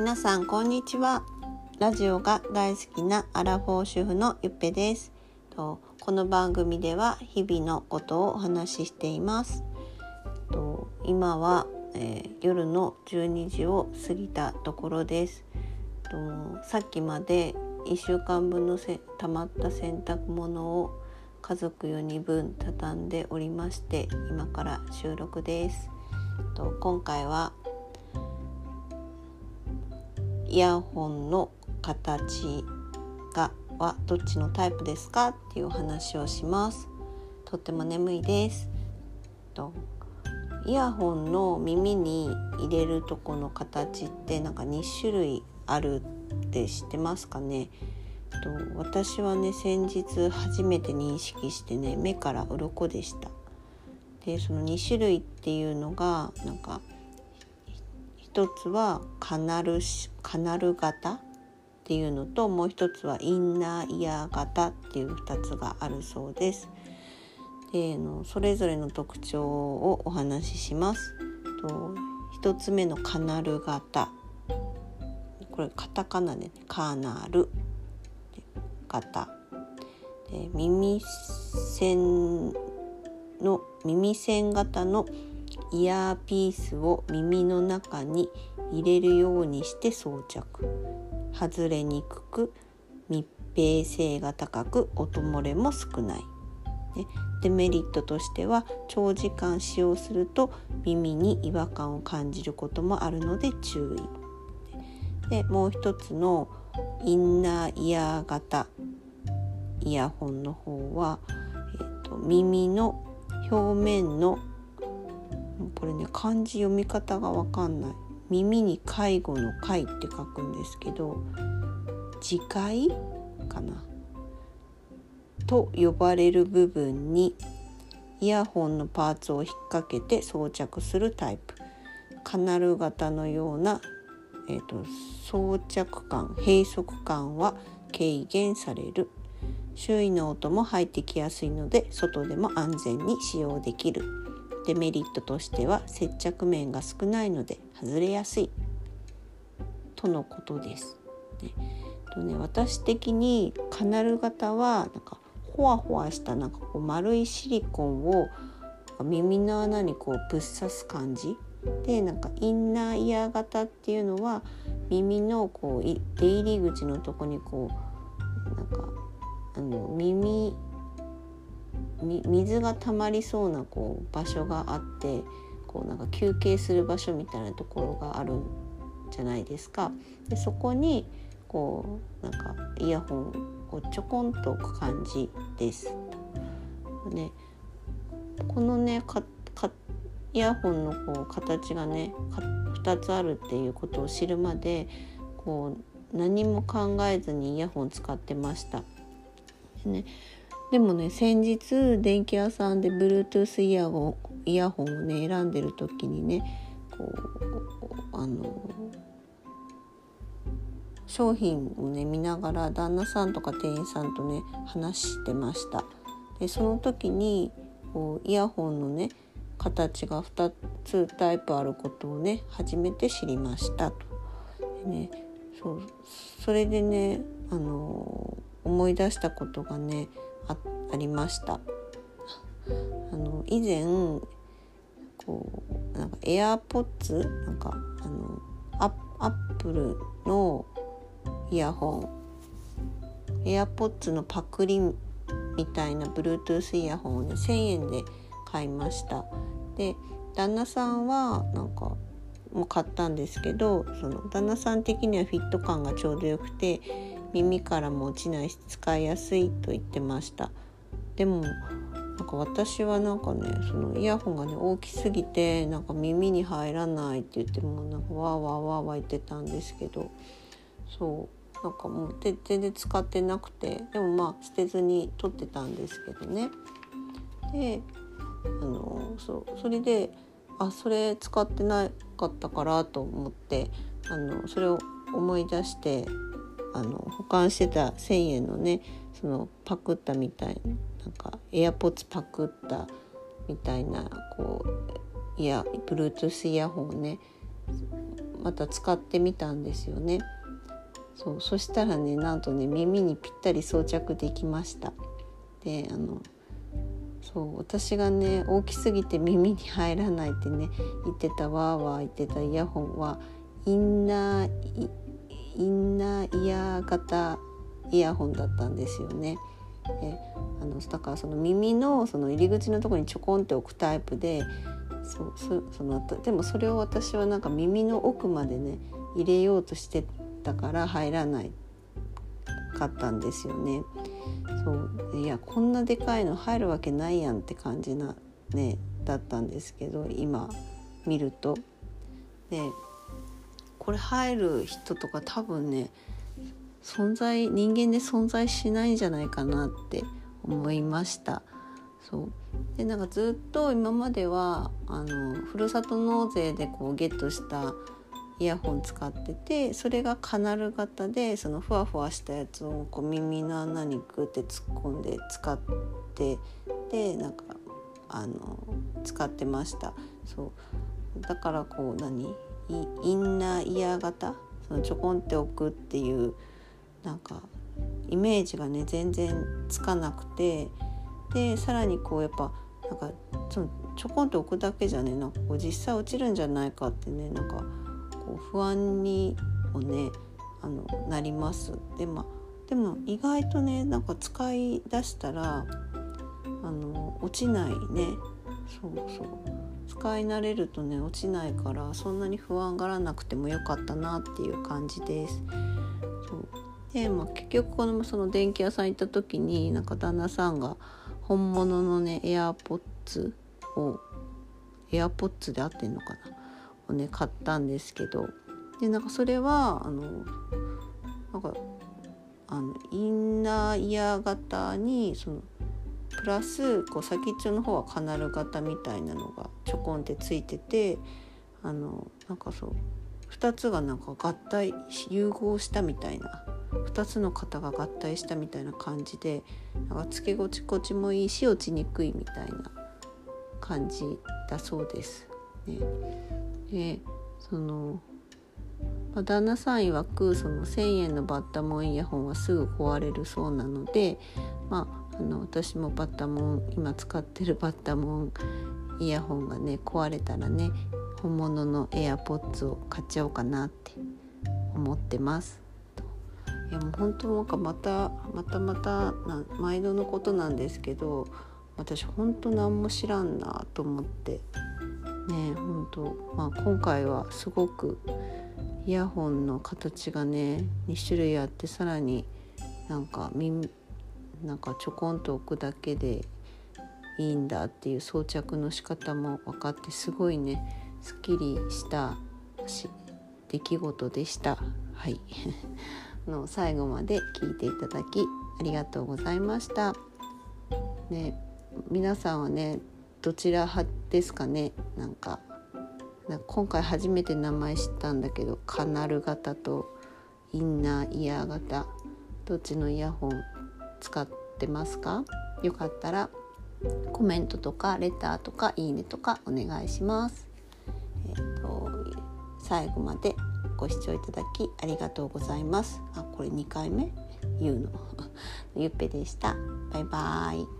皆さんこんにちは。ラジオが大好きなアラフォー主婦のゆっぺです。この番組では日々のことをお話ししています。今は、夜の12時を過ぎたところです。さっきまで1週間分のたまった洗濯物を家族4人分畳んでおりまして、今から収録です。今回はイヤホンの形はどっちのタイプですかっていうお話をします。とっても眠いです。イヤホンの耳に入れるとこの形ってなんか2種類あるって知ってますかね。私はね、先日初めて認識してね、目から鱗でした。で、その2種類っていうのがなんか一つはカナル型っていうのと、もう一つはインナーイヤー型っていう2つがあるそうです。で、それぞれの特徴をお話しします。1つ目のカナル型、これカタカナで、ね、カナル型で、耳栓型のイヤーピースを耳の中に入れるようにして装着、外れにくく密閉性が高く音漏れも少ない。デメリットとしては長時間使用すると耳に違和感を感じることもあるので注意。で、もう一つのインナーイヤー型イヤホンの方は、耳の表面のこれね、漢字読み方がわかんない。耳に介護の介って書くんですけど、耳介かなと呼ばれる部分にイヤホンのパーツを引っ掛けて装着するタイプ。カナル型のような、装着感、閉塞感は軽減される。周囲の音も入ってきやすいので、外でも安全に使用できる。デメリットとしては接着面が少ないので外れやすいとのことです。私的にカナル型はなんかホワホワしたなんかこう丸いシリコンを耳の穴にこうぶっ刺す感じで、なんかインナーイヤー型っていうのは耳のこう出入り口のとこにこうなんか水が溜まりそうなこう場所があって、こうなんか休憩する場所みたいなところがあるんじゃないですか。で、そこにこうなんかイヤホンをちょこんと置く感じです。で、このねイヤホンのこう形がね2つあるっていうことを知るまでこう何も考えずにイヤホン使ってました。ね、でもね、先日電気屋さんで Bluetooth イヤホンをね選んでる時にね、こう商品をね見ながら旦那さんとか店員さんとね話してました。で、その時にこうイヤホンのね形が2つタイプあることをね初めて知りましたと。でね、それでね思い出したことがねありました。以前こうなんか AirPods なんかApple のイヤホン AirPods のパクリみたいな Bluetooth イヤホンをね1,000円で買いました。で、旦那さんはなんかもう買ったんですけど、その旦那さん的にはフィット感がちょうどよくて耳からも落ちないし使いやすいと言ってました。でもなんか私はなんかね、そのイヤホンがね大きすぎてなんか耳に入らないって言ってもなんかわーわーわーわー言ってたんですけど、そうなんかもう全然使ってなくて、でもまあ捨てずに取ってたんですけどね。で、それでそれ使ってなかったからと思ってそれを思い出して、保管してた1,000円のね、そのパクったみたいなんか AirPods パクったみたいなこうBluetooth イヤホンをねまた使ってみたんですよね。そしたらね、なんとね、耳にぴったり装着できました。で、私がね、大きすぎて耳に入らないってね言ってた、わーわー言ってたイヤホンはインナーイヤー型イヤホンだったんですよね。だからその耳のその入り口のところにちょこんって置くタイプで、でもそれを私はなんか耳の奥までね入れようとしてたから入らないかったんですよね。いや、こんなでかいの入るわけないやんって感じなねだったんですけど、今見るとね、これ入る人とか多分ね人間で存在しないんじゃないかなって思いました。で、なんかずっと今まではふるさと納税でこうゲットしたイヤホン使ってて、それがカナル型で、そのふわふわしたやつをこう耳の穴にグッて突っ込んで使って、でなんか使ってました。だからこうインナーイヤー型、そのちょこんって置くっていうなんかイメージがね全然つかなくて、でさらにこうやっぱなんかそのちょこんと置くだけじゃね、なんかこう実際落ちるんじゃないかってね、なんかこう不安にもねなります。でも意外とね、なんか使い出したら落ちないね。使い慣れるとね落ちないから、そんなに不安がらなくてもよかったなっていう感じです。で、結局その電気屋さん行った時になんか旦那さんが本物のねAirPods で合ってんのかなをね買ったんですけど、でなんかそれはインナーイヤー型にそのプラスこう先っちょの方はカナル型みたいなのがちょこんってついてて、なんか2つがなんか合体融合したみたいな、2つの型が合体したみたいな感じで、なんかつけ心地もいいし落ちにくいみたいな感じだそうですね。で、旦那さん曰く1,000円のバッタモンイヤホンはすぐ壊れるそうなので、私も今使ってるバッタモンイヤホンがね壊れたらね、本物の AirPods を買っちゃおうかなって思ってます。いや、もう本当なんかまた毎度のことなんですけど、私本当何も知らんなと思ってね、本当、今回はすごくイヤホンの形がね2種類あって、さらになんかちょこんと置くだけでいいんだっていう装着の仕方も分かって、すごいねすっきりした出来事でした。はい最後まで聞いていただきありがとうございました、ね、皆さんはねどちら派ですかね。なんか今回初めて名前知ったんだけど、カナル型とインナーイヤー型、どっちのイヤホン使ってますか？よかったらコメントとかレターとかいいねとかお願いします。最後までご視聴いただきありがとうございます。これ2回目言うのゆっぺでした。バイバイ。